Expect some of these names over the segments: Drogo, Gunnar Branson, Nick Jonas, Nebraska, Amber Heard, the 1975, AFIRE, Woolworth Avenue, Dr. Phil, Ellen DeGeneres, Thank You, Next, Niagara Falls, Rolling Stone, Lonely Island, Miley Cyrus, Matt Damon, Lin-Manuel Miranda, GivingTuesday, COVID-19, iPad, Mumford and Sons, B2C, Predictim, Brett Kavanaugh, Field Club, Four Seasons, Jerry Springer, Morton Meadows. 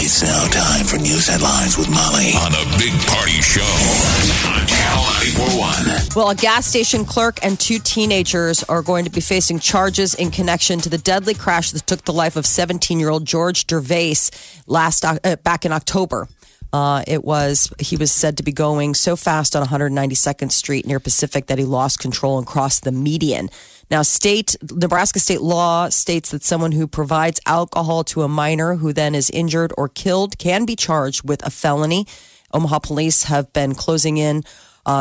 It's now time for news headlines with Molly on a big party show on Channel 94.1. Well, a gas station clerk and two teenagers are going to be facing charges in connection to the deadly crash that took the life of 17-year-old George Gervais back in October. He was said to be going so fast on 192nd Street near Pacific that he lost control and crossed the median. Now, Nebraska state law states that someone who provides alcohol to a minor who then is injured or killed can be charged with a felony. Omaha police have been closing in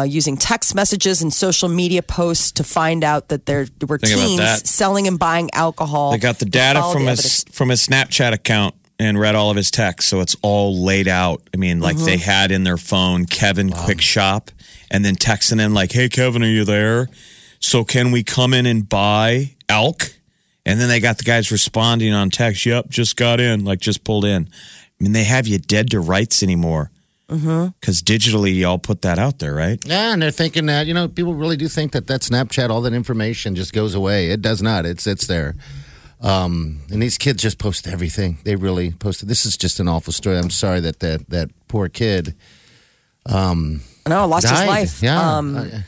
using text messages and social media posts to find out that there were teens selling and buying alcohol. They got the data from his Snapchat account and read all of his texts, so it's all laid out. I mean, like they had in their phone Kevin Quickshop, and then texting him like, "Hey, Kevin, are you there? So can we come in and buy elk?" And then they got the guys responding on text, "Yep, just got in," like just pulled in. I mean, they have you dead to rights anymore. Because digitally, y'all put that out there, right? Yeah, and they're thinking that, people really do think that Snapchat, all that information just goes away. It does not. It sits there. And these kids just post everything. They really post it. This is just an awful story. I'm sorry that poor kid lost his life. Yeah.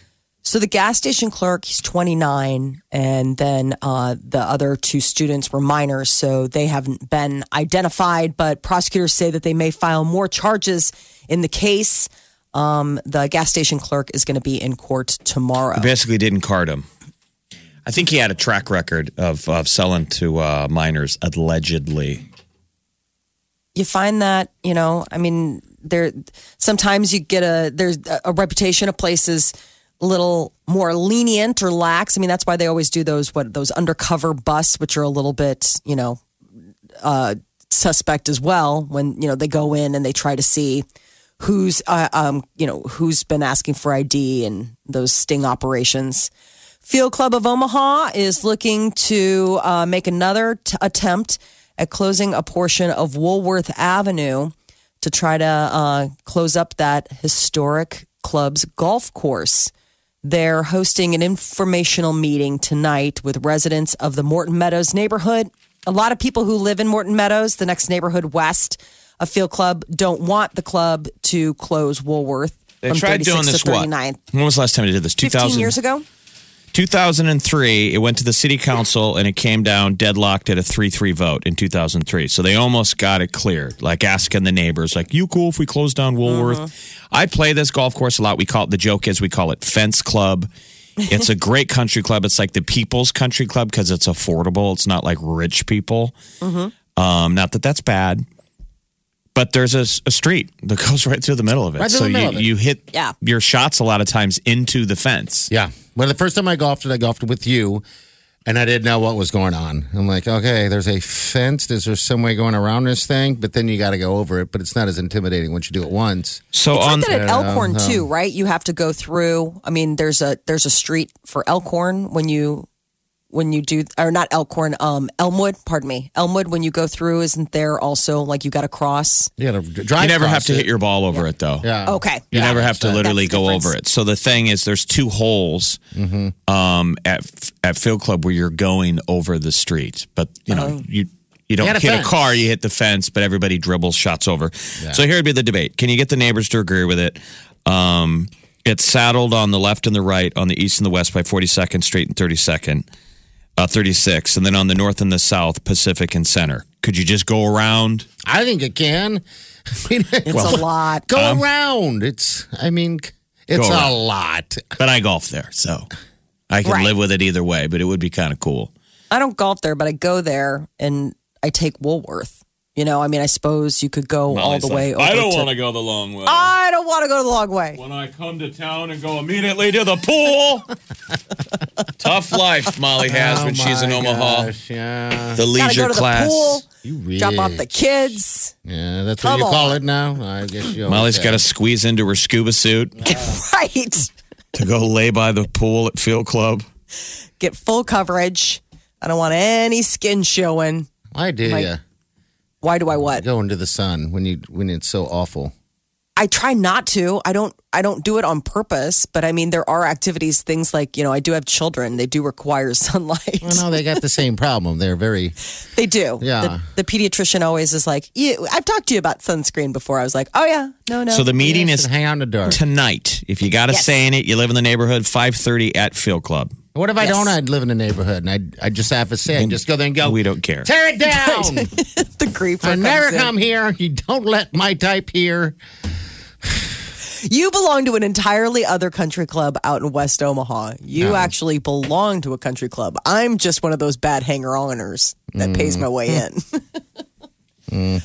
So the gas station clerk, he's 29, and then the other two students were minors, so they haven't been identified, but prosecutors say that they may file more charges in the case. The gas station clerk is going to be in court tomorrow. He basically didn't card him. I think he had a track record of selling to minors, allegedly. You find that, sometimes you get there's a reputation of places little more lenient or lax. I mean, that's why they always do those undercover busts, which are a little bit, suspect as well. When, they go in and they try to see who's been asking for ID and those sting operations. Field Club of Omaha is looking to make another attempt at closing a portion of Woolworth Avenue to try to close up that historic club's golf course. They're hosting an informational meeting tonight with residents of the Morton Meadows neighborhood. A lot of people who live in Morton Meadows, the next neighborhood west of Field Club, don't want the club to close Woolworth. They tried doing this, when was the last time they did this? 15 years ago? 2003, it went to the city council, and it came down deadlocked at a 3-3 vote in 2003. So they almost got it cleared, like asking the neighbors, like, "You cool if we close down Woolworth?" I play this golf course a lot. The joke is we call it Fence Club. It's a great country club. It's like the people's country club because it's affordable. It's not like rich people. Not that that's bad. But there's a street that goes right through the middle of it. Right through the middle of it. You hit your shots a lot of times into the fence. Yeah. Well, the first time I golfed with you, and I didn't know what was going on. I'm like, okay, there's a fence. Is there some way going around this thing? But then you got to go over it. But it's not as intimidating once you do it once. So it's like that at Elkhorn too, right? You have to go through. I mean, there's a street for Elkhorn when you do, or not Elkhorn, Elmwood, pardon me. Elmwood, when you go through, isn't there also, like, you got to cross? You got to drive. You never have to hit your ball over it, though. Yeah. Okay. You never have to literally go over it. So the thing is, there's two holes at Field Club where you're going over the street. But, you don't hit a car, you hit the fence, but everybody dribbles shots over. Yeah. So here would be the debate. Can you get the neighbors to agree with it? It's saddled on the left and the right, on the east and the west by 42nd Street and 36, and then on the north and the south, Pacific and Center. Could you just go around? I think it can. It's a lot. Go around. It's a lot. But I golf there, so I can live with it either way, but it would be kind of cool. I don't golf there, but I go there, and I take Woolworth. You know, I mean, I suppose you could go all the way over. I don't want to go the long way. I don't want to go the long way. When I come to town and go immediately to the pool. Tough life Molly has when she's in Omaha. Gosh, yeah. The leisure class. The pool, you really drop off the kids. Yeah, that's what you call it now. I guess Molly's got to squeeze into her scuba suit. Right. To go lay by the pool at Field Club. Get full coverage. I don't want any skin showing. Why do you? Why do I what? Go into the sun when it's so awful. I try not to. I don't do it on purpose, but I mean, there are activities, things like, you know, I do have children. They do require sunlight. Well, no, they got the same problem. They do. Yeah. The pediatrician always is like, I've talked to you about sunscreen before. I was like, oh, yeah, no. So the meeting is hang out in the dark tonight. If you got a say in it, you live in the neighborhood, 5:30 at Field Club. What if I don't? I'd live in a neighborhood and I just have a say. I just go there and go. We don't care. Tear it down. The creeper. I never come here. You don't let my type here. You belong to an entirely other country club out in West Omaha. You actually belong to a country club. I'm just one of those bad hanger-oners that pays my way in.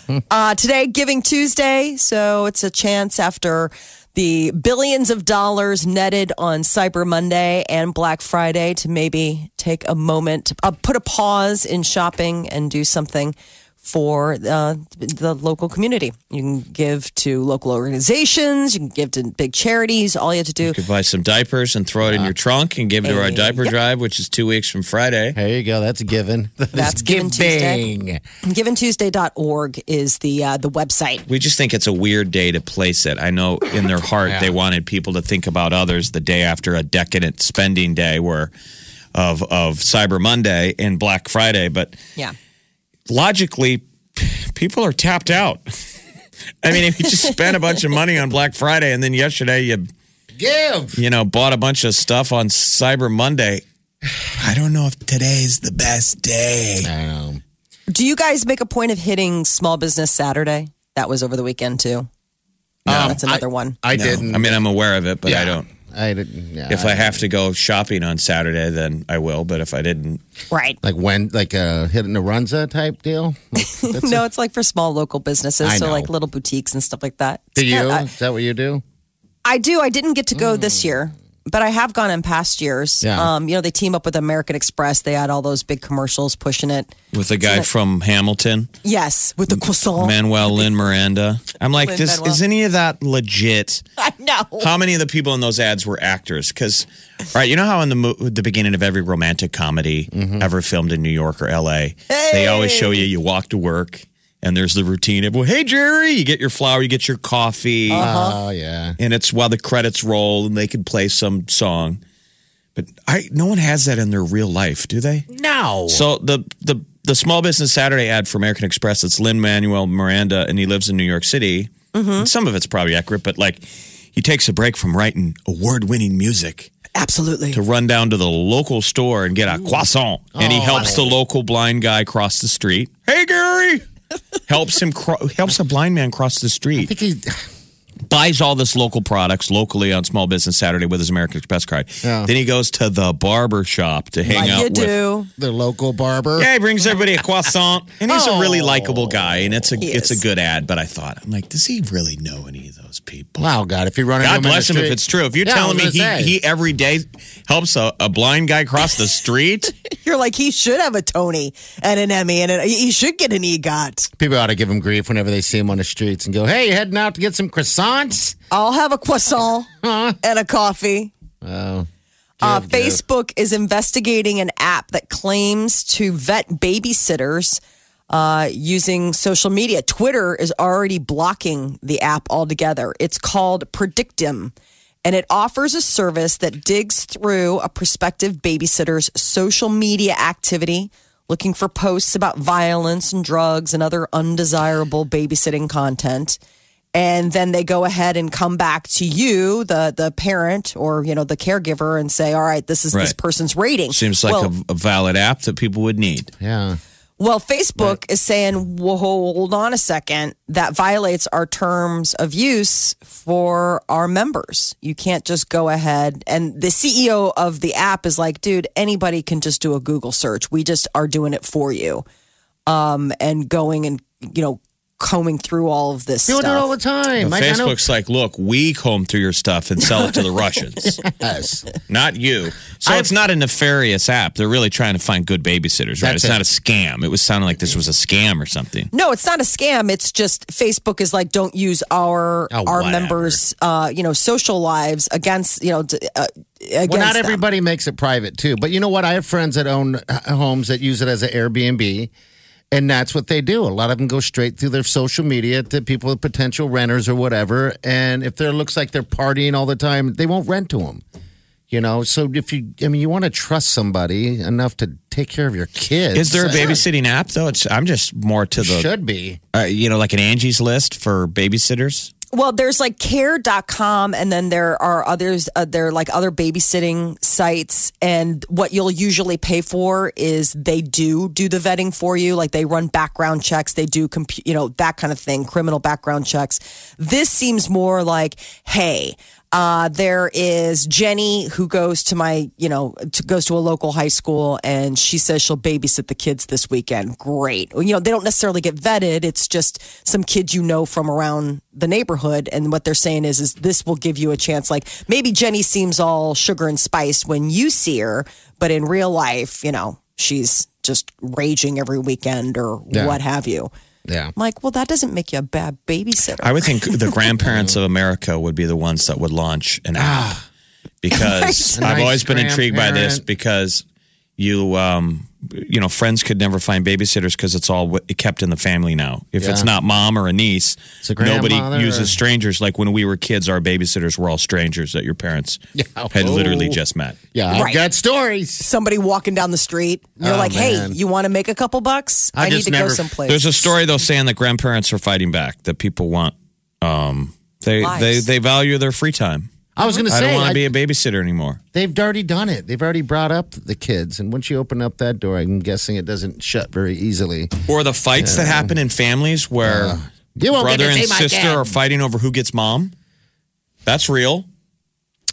Today, Giving Tuesday, so it's a chance after the billions of dollars netted on Cyber Monday and Black Friday to maybe take a moment, put a pause in shopping and do something for the local community. You can give to local organizations. You can give to big charities. All you have to do... You could buy some diapers and throw it in your trunk and give it to our diaper drive, which is 2 weeks from Friday. There you go. That's a given. That's Giving Tuesday. GivingTuesday.org is the website. We just think it's a weird day to place it. I know in their heart they wanted people to think about others the day after a decadent spending day of Cyber Monday and Black Friday, but... yeah. Logically, people are tapped out. I mean, if you just spent a bunch of money on Black Friday and then yesterday you bought a bunch of stuff on Cyber Monday, I don't know if today's the best day. Do you guys make a point of hitting Small Business Saturday? That was over the weekend, too. No, that's another one. I didn't. I mean, I'm aware of it, but I don't. If I have to go shopping on Saturday, then I will. But if I didn't, right? Like hitting a runza type deal? Like, no, it's like for small local businesses, so like little boutiques and stuff like that. Is that what you do? I do. I didn't get to go this year, but I have gone in past years. Yeah. You know, they team up with American Express. They had all those big commercials pushing it with the guy from Hamilton. Yes, with the croissant. Manuel Lin Miranda. I'm like, is any of that legit? I know. How many of the people in those ads were actors? Because, right, you know how in the beginning of every romantic comedy ever filmed in New York or L.A., they always show you walk to work. And there's the routine of, well, hey, Jerry, you get your flour, you get your coffee. Oh, yeah. And it's while the credits roll and they can play some song. But no one has that in their real life, do they? No. So the Small Business Saturday ad for American Express, it's Lin-Manuel Miranda, and he lives in New York City. Mm-hmm. Some of it's probably accurate, but like he takes a break from writing award-winning music. Absolutely. To run down to the local store and get a croissant. And he helps the local blind guy cross the street. Hey, Gary. Helps a blind man cross the street. I think he buys all this local products locally on Small Business Saturday with his American Express card. Yeah. Then he goes to the barber shop to hang out with the local barber. Yeah, he brings everybody a croissant, and he's a really likable guy. And it's a good ad. But I'm like, does he really know any of those people? Wow, God, if you run into him, God bless him if it's true. If you're telling me he every day helps a blind guy cross the street. You're like, he should have a Tony and an Emmy, and he should get an EGOT. People ought to give him grief whenever they see him on the streets and go, hey, you heading out to get some croissants? I'll have a croissant and a coffee. Oh. Facebook is investigating an app that claims to vet babysitters using social media. Twitter is already blocking the app altogether. It's called Predictim. And it offers a service that digs through a prospective babysitter's social media activity, looking for posts about violence and drugs and other undesirable babysitting content. And then they go ahead and come back to you, the parent or, you know, the caregiver, and say, all right, this is this person's rating. Seems like a valid app that people would need. Yeah. Well, Facebook is saying, whoa, hold on a second. That violates our terms of use for our members. You can't just go ahead. And the CEO of the app is like, dude, anybody can just do a Google search. We just are doing it for you. And going and you know, combing through all of this stuff. People do it all the time. Facebook's like, look, we comb through your stuff and sell it to the Russians. Yes. Not you. So it's not a nefarious app. They're really trying to find good babysitters, right? It's not a scam. It was sounding like this was a scam or something. No, it's not a scam. It's just Facebook is like, don't use our members' social lives against, against not them. Everybody makes it private, too. But you know what? I have friends that own homes that use it as an Airbnb. And that's what they do. A lot of them go straight through their social media to people with potential renters or whatever. And if it looks like they're partying all the time, they won't rent to them. You know, so you want to trust somebody enough to take care of your kids. Is there a babysitting app, though? I'm just more to the... Should be. Like an Angie's List for babysitters? Well, there's like care.com, and then there are others. There are like other babysitting sites, and what you'll usually pay for is they do the vetting for you. Like they run background checks, they do that kind of thing, criminal background checks. This seems more like, hey, there is Jenny who goes to goes to a local high school, and she says she'll babysit the kids this weekend. Great. They don't necessarily get vetted. It's just some kids from around the neighborhood. And what they're saying is this will give you a chance. Like maybe Jenny seems all sugar and spice when you see her, but in real life, she's just raging every weekend or what have you. Yeah. I'm like, well, that doesn't make you a bad babysitter. I would think the grandparents of America would be the ones that would launch an app because I've always been intrigued by this because friends could never find babysitters because it's all kept in the family now. If it's not mom or a niece, nobody uses strangers. Like when we were kids, our babysitters were all strangers that your parents had literally just met. Yeah, I've got stories. Somebody walking down the street, you're like, man. Hey, you want to make a couple bucks? I need to go someplace. There's a story, though, saying that grandparents are fighting back, that people want, they value their free time. I was going to say, I don't want to be a babysitter anymore. They've already done it. They've already brought up the kids. And once you open up that door, I'm guessing it doesn't shut very easily. Or the fights that happen in families where brother and sister are fighting over who gets mom. That's real.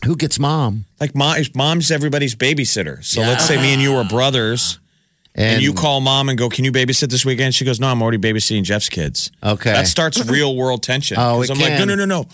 Who gets mom? Like mom's everybody's babysitter. So let's say me and you are brothers. And you call mom and go, can you babysit this weekend? She goes, no, I'm already babysitting Jeff's kids. Okay. That starts real world tension. Oh, I'm like, no.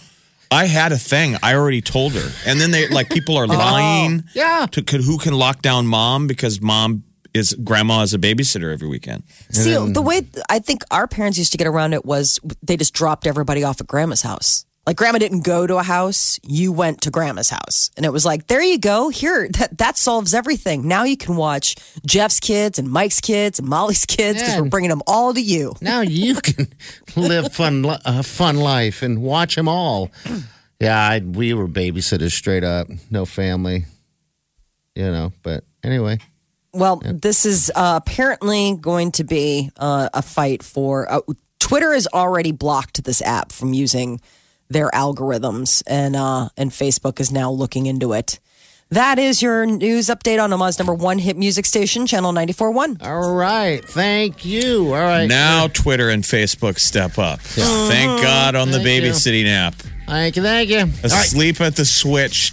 I had a thing. I already told her. And then people are lying to who can lock down mom because grandma is a babysitter every weekend. See, the way I think our parents used to get around it was they just dropped everybody off at grandma's house. Like grandma didn't go to a house. You went to grandma's house. And it was like, there you go. Here, that solves everything. Now you can watch Jeff's kids and Mike's kids and Molly's kids because we're bringing them all to you. Now you can live fun life and watch them all. Yeah, we were babysitters straight up. No family. But anyway. Well, this is apparently going to be a fight for... Twitter has already blocked this app from using... their algorithms, and Facebook is now looking into it. That is your news update on Omaha's number one hit music station, Channel 94.1. All right. Thank you. All right. Now Twitter and Facebook step up. Yeah. Thank God on the babysitting app. Thank you. Asleep at the switch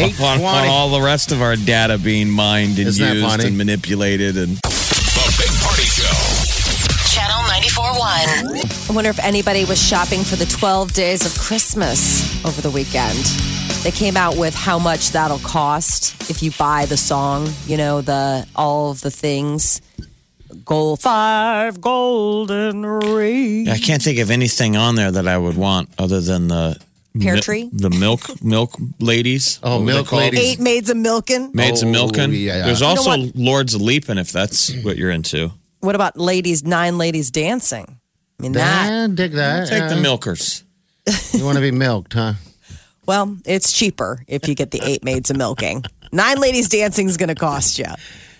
upon all the rest of our data being mined and used and manipulated. And The Big Party Show. Channel 94.1. I wonder if anybody was shopping for the 12 days of Christmas over the weekend. They came out with how much that'll cost if you buy the song, all of the things. Five golden rings. I can't think of anything on there that I would want other than the... Pear tree? The milk ladies. Oh, milk ladies. 8 maids of milking. Maids of milking. Yeah. There's also Lords of Leaping if that's what you're into. What about 9 ladies dancing? I mean, dig that. Take the milkers. You want to be milked, huh? Well, it's cheaper if you get the 8 maids of milking. 9 ladies dancing is going to cost you.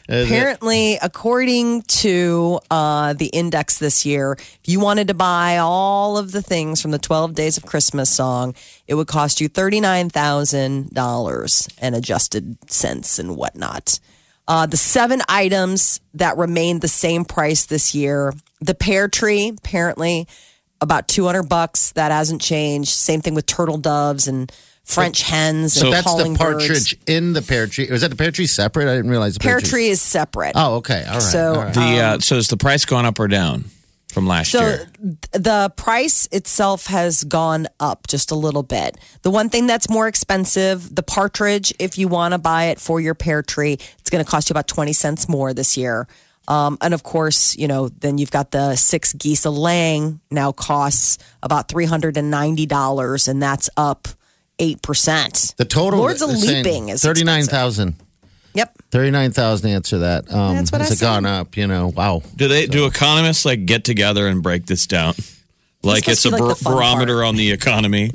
Apparently, according to the index this year, if you wanted to buy all of the things from the 12 Days of Christmas song, it would cost you $39,000 and adjusted cents and whatnot. The 7 items that remained the same price this year, the pear tree, apparently about $200. That hasn't changed. Same thing with turtle doves and French hens and calling birds. So that's the partridge in the pear tree. Was that the pear tree separate? I didn't realize the pear tree is separate. Oh, okay. All right. So is the price gone up or down? from last year. So the price itself has gone up just a little bit. The one thing that's more expensive, the partridge, if you want to buy it for your pear tree, it's going to cost you about 20 cents more this year. And of course, you know, then you've got the 6 geese a laying now costs about $390, and that's up 8%. The total Lords of Leaping is 39,000. Yep. 39,000 answer that. That's what I said. Has it gone up? You know, wow. Do economists like get together and break this down? Like it's a barometer part on the economy.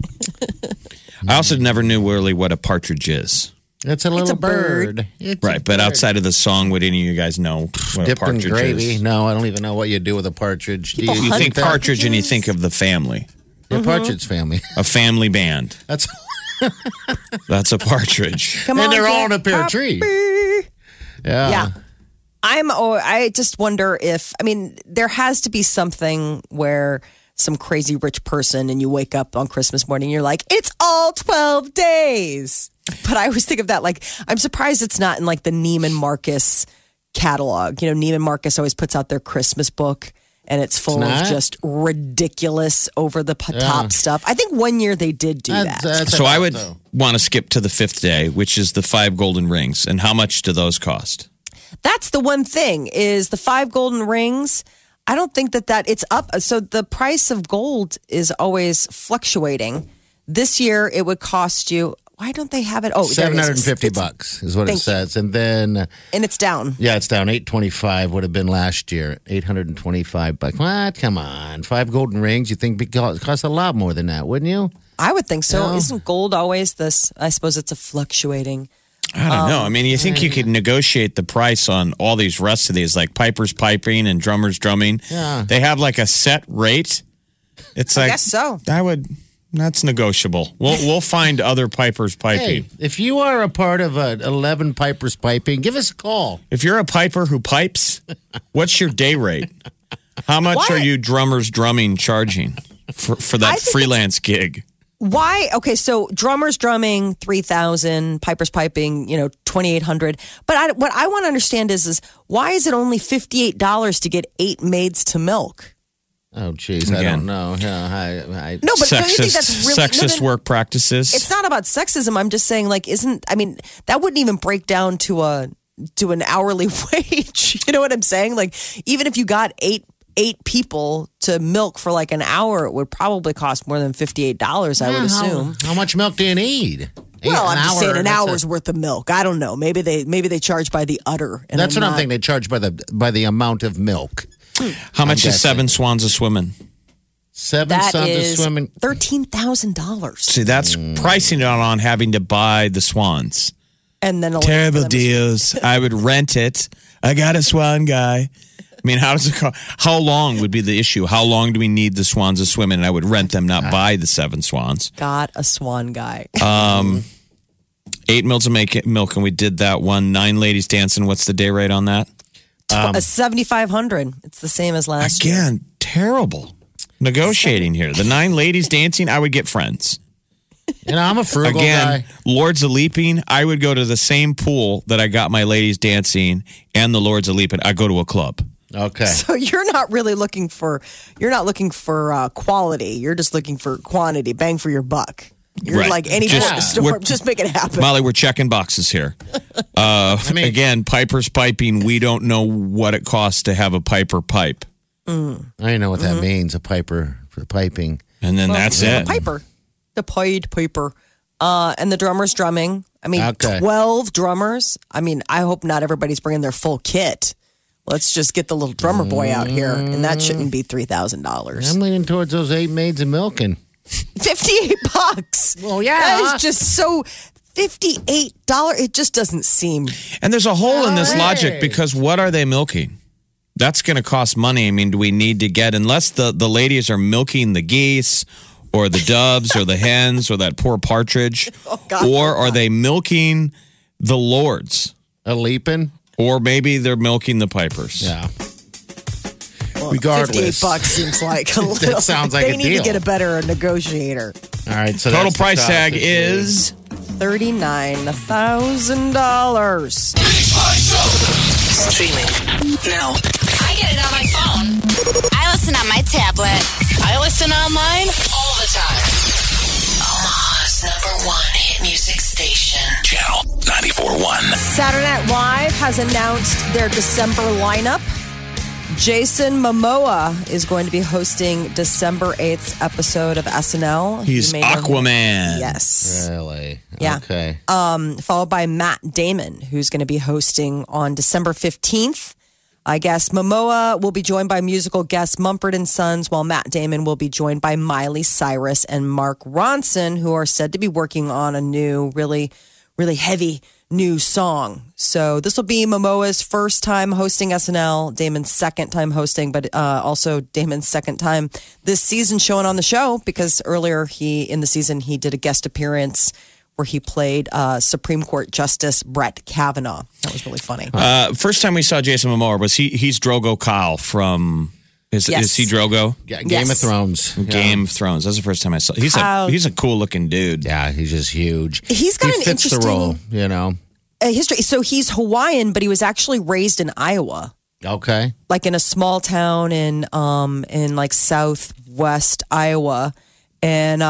I also never knew really what a partridge is. It's a little bird. It's right, but outside of the song, would any of you guys know what a partridge is? No, I don't even know what you do with a partridge. You think partridge and you think of the family. The partridge family. A family band. That's a partridge. Come on, and they're all in a pear tree. Yeah. I just wonder if, I mean, there has to be something where some crazy rich person and you wake up on Christmas morning and you're like, it's all 12 days. But I always think of that like, I'm surprised it's not in like the Neiman Marcus catalog. You know, Neiman Marcus always puts out their Christmas book and it's full of just ridiculous over the top stuff. I think one year they did do that. So I would want to skip to the 5th day, which is the 5 golden rings. And how much do those cost? That's the one thing is the 5 golden rings. I don't think that it's up. So the price of gold is always fluctuating. This year it would cost you, why don't they have it? Oh, $750 is what it says. And then. And it's down. Yeah, it's down. $825 would have been last year. $825. What? Come on. 5 golden rings. You think it costs a lot more than that, wouldn't you? I would think so. No. Isn't gold always this? I suppose it's a fluctuating. I don't know. I mean, you think you could negotiate the price on all these rest of these, like pipers piping and drummers drumming. Yeah. They have like a set rate. It's like. I guess so. I would. That's negotiable. We'll find other pipers piping. Hey, if you are a part of 11 pipers piping, give us a call. If you're a piper who pipes, what's your day rate? How much are you drummers drumming charging for that freelance gig? Why? Okay, so drummers drumming, 3,000, pipers piping, you know, 2,800. But what I want to understand is why is it only $58 to get 8 maids to milk? Oh, geez, I don't know. Yeah, no, but don't you think that's really sexist work practices? It's not about sexism. I'm just saying, like, that wouldn't even break down to an hourly wage. You know what I'm saying? Like, even if you got eight people to milk for like an hour, it would probably cost more than $58. I would assume. How much milk do you need? Well, I'm just saying an hour's worth of milk. I don't know. Maybe they charge by the udder. And that's what I'm thinking. They charge by the amount of milk. How much is 7 swans a swimming? 7 swans a swimming. $13,000. See, that's pricing it on having to buy the swans. And then terrible deals. I would rent it. I got a swan guy. I mean, how long would be the issue? How long do we need the swans a swimming? And I would rent them, not buy the 7 swans. Got a swan guy. 8 mils of milk, and we did that one. 9 ladies dancing. What's the day rate on that? $7,500. It's the same as last year. Again, terrible negotiating here. The 9 ladies dancing, I would get friends. And I'm a frugal guy. Lords of Leaping, I would go to the same pool that I got my ladies dancing and the Lords of Leaping. I go to a club. Okay. So you're not really looking for quality. You're just looking for quantity. Bang for your buck. You're right. Like any storm, just make it happen. Molly, we're checking boxes here. Again, pipers piping, we don't know what it costs to have a piper pipe. Mm. I know what that means, a piper for piping. And then that's it. The piper. The Pied Piper. And the drummers drumming. I mean, 12 drummers. I mean, I hope not everybody's bringing their full kit. Let's just get the little drummer boy out here, and that shouldn't be $3,000. I'm leaning towards those 8 maids of milking. $58. Well, yeah. That is just so $58. It just doesn't seem. And there's a hole in this logic because what are they milking? That's going to cost money. I mean, do we need to get, unless the ladies are milking the geese or the doves or the hens or that poor partridge, are they milking the lords? A leaping? Or maybe they're milking the pipers. Yeah. Regardless, $58 seems like a little. That sounds like a deal. They need to get a better negotiator. All right, so total price tag is $39,000. Streaming now. I get it on my phone. I listen listen on my tablet. I listen online all the time. Omaha's number one hit music station. Channel 94.1. Saturday Night Live has announced their December lineup. Jason Momoa is going to be hosting December 8th's episode of SNL. He's Aquaman. Yes. Really? Yeah. Okay. Followed by Matt Damon, who's going to be hosting on December 15th. I guess Momoa will be joined by musical guest Mumford and Sons, while Matt Damon will be joined by Miley Cyrus and Mark Ronson, who are said to be working on a new, really, really heavy new song. So this will be Momoa's first time hosting SNL, Damon's second time hosting, but also Damon's second time this season showing on the show, because earlier in the season he did a guest appearance where he played Supreme Court Justice Brett Kavanaugh. That was really funny. First time we saw Jason Momoa was he's Drogo Kyle from... Is he Drogo? Yeah, Game of Thrones. Yeah. Game of Thrones. That's the first time I saw. He's a cool looking dude. Yeah, he's just huge. He fits the role, you know. History. So he's Hawaiian, but he was actually raised in Iowa. Okay, like in a small town in like southwest Iowa, and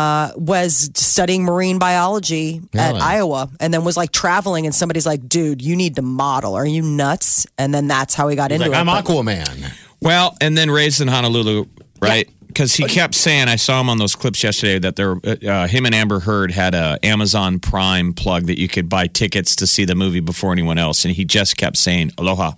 was studying marine biology at Iowa, and then was like traveling, and somebody's like, "Dude, you need to model. Are you nuts?" And then that's how he got into it. I'm Aquaman. Well, and then raised in Honolulu, right? Because he kept saying, I saw him on those clips yesterday, that him and Amber Heard had an Amazon Prime plug that you could buy tickets to see the movie before anyone else. And he just kept saying, aloha,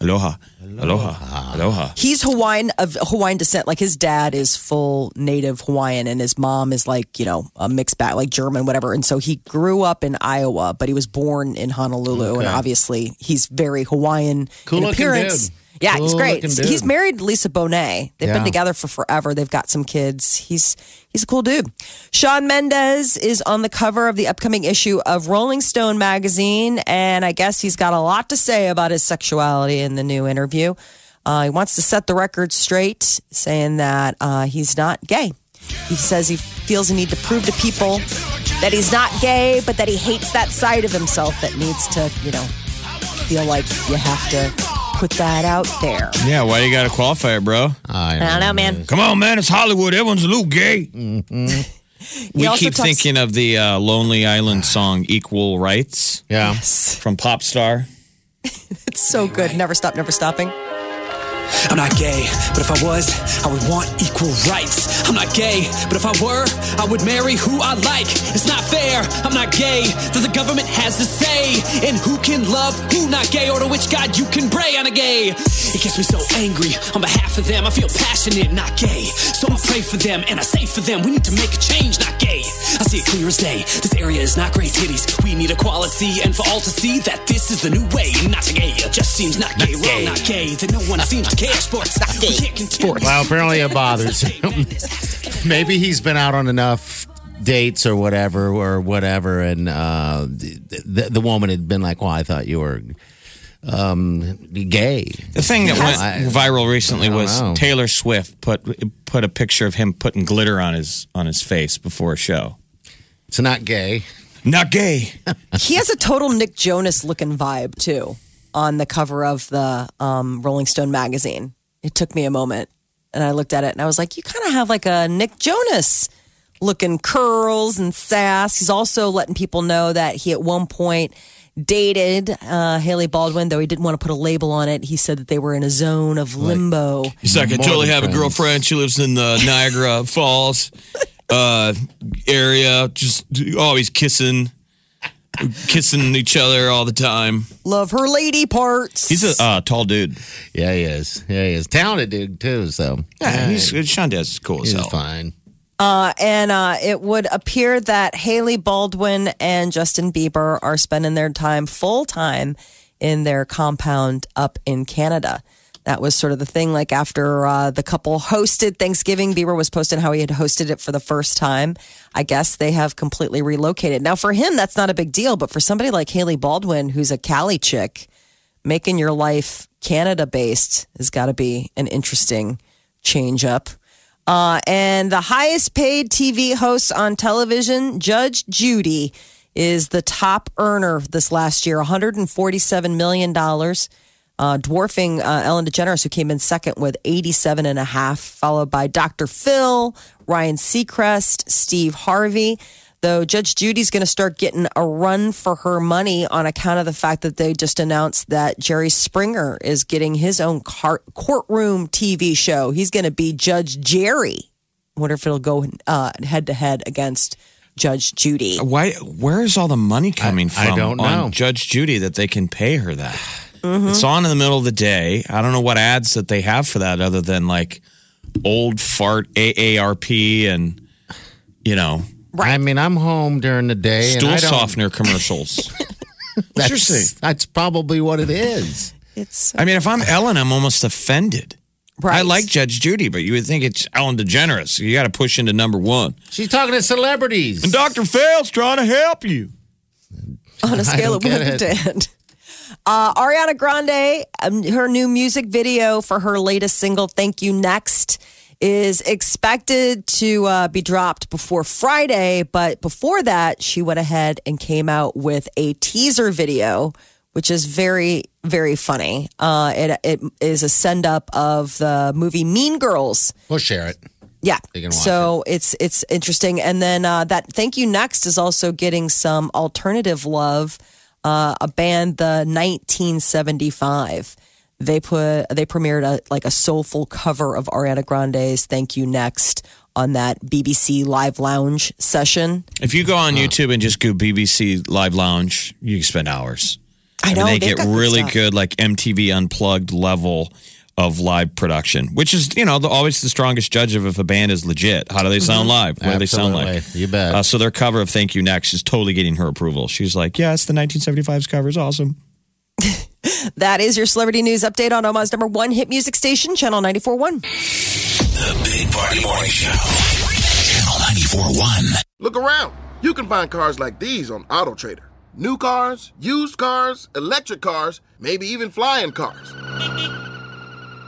aloha, aloha, aloha. He's Hawaiian, of Hawaiian descent. Like his dad is full native Hawaiian and his mom is like, you know, a mixed bag, like German, whatever. And so he grew up in Iowa, but he was born in Honolulu. Okay. And obviously he's very Hawaiian in appearance. Dude. Yeah, he's great. He's married to Lisa Bonet. They've been together for forever. They've got some kids. He's a cool dude. Shawn Mendes is on the cover of the upcoming issue of Rolling Stone magazine, and I guess he's got a lot to say about his sexuality in the new interview. He wants to set the record straight, saying that he's not gay. He says he feels the need to prove to people that he's not gay, but that he hates that side of himself that needs to, you know, feel like you have to... put that out there. Yeah, why you gotta qualify it, bro? I don't know, man. Come on, man, it's Hollywood. Everyone's a little gay. Mm-hmm. We keep thinking of the Lonely Island song, Equal Rights. Yeah. Yes. From Popstar. It's so good. Never stop, never stopping. I'm not gay, but if I was, I would want equal rights. I'm not gay, but if I were, I would marry who I like. It's not fair, I'm not gay, that the government has to say. And who can love, who not gay, or to which God you can pray on a gay. It gets me so angry on behalf of them. I feel passionate, not gay. So I pray for them, and I say for them, we need to make a change, not gay. I see it clear as day, this area is not great titties. We need equality, and for all to see that this is the new way. Not gay, it just seems not gay, not wrong, gay. Not gay, that no one seems to care. Sports. Well, apparently it bothers him. Maybe he's been out on enough dates or whatever, and the woman had been like, "Well, I thought you were gay." The thing that went viral recently was Taylor Swift put a picture of him putting glitter on his face before a show. It's not gay. Not gay. He has a total Nick Jonas looking vibe too. On the cover of the Rolling Stone magazine. It took me a moment, and I looked at it, and I was like, you kind of have like a Nick Jonas looking curls and sass. He's also letting people know that he at one point dated Haley Baldwin, though he didn't want to put a label on it. He said that they were in a zone of limbo. He's like, I totally have a girlfriend. She lives in the Niagara Falls area, just always kissing each other all the time. Love her lady parts. He's a tall dude. Yeah, he is. Yeah, he is. Talented dude, too. So, yeah, Shawn Mendes is cool as hell. He's fine. And it would appear that Haley Baldwin and Justin Bieber are spending their time full time in their compound up in Canada. That was sort of the thing. Like after the couple hosted Thanksgiving, Bieber was posting how he had hosted it for the first time. I guess they have completely relocated. Now for him, that's not a big deal. But for somebody like Haley Baldwin, who's a Cali chick, making your life Canada-based has got to be an interesting change up. And the highest paid TV host on television, Judge Judy, is the top earner this last year, $147 million. dwarfing Ellen DeGeneres, who came in second with 87.5, followed by Dr. Phil, Ryan Seacrest, Steve Harvey. Though Judge Judy's going to start getting a run for her money on account of the fact that they just announced that Jerry Springer is getting his own courtroom TV show. He's going to be Judge Jerry. I wonder if it'll go head to head against Judge Judy. Why? Where is all the money coming from? I don't know. On Judge Judy that they can pay her that. Mm-hmm. It's on in the middle of the day. I don't know what ads that they have for that other than like old fart AARP and you know. Right. I mean, I'm home during the day. Stool and softener commercials. Seriously, that's probably what it is. It's. I mean, if I'm Ellen, I'm almost offended. Right. I like Judge Judy, but you would think it's Ellen DeGeneres. You got to push into number one. She's talking to celebrities. And Dr. Phil's trying to help you. On a scale of 1 to 10. Ariana Grande, her new music video for her latest single, Thank You, Next, is expected to be dropped before Friday. But before that, she went ahead and came out with a teaser video, which is very, very funny. It is a send-up of the movie Mean Girls. We'll share it. Yeah. So it's interesting. And then that Thank You Next is also getting some alternative love, a band, the 1975. They premiered a soulful cover of Ariana Grande's "Thank You Next" on that BBC Live Lounge session. If you go on YouTube and just go BBC Live Lounge, you can spend hours. I know, and they get really good, like MTV Unplugged level of live production, which is always the strongest judge of if a band is legit. How do they sound live? What Absolutely. Do they sound like? You bet. So their cover of "Thank You Next" is totally getting her approval. She's like, "Yeah, it's the 1975's cover. It's awesome." That is your celebrity news update on Omaha's number one hit music station, Channel 94.1. The Big Party Morning Show, Channel 94.1. Look around. You can find cars like these on AutoTrader. New cars, used cars, electric cars, maybe even flying cars.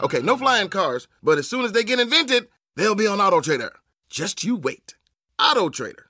Okay, no flying cars, but as soon as they get invented, they'll be on AutoTrader. Just you wait. AutoTrader.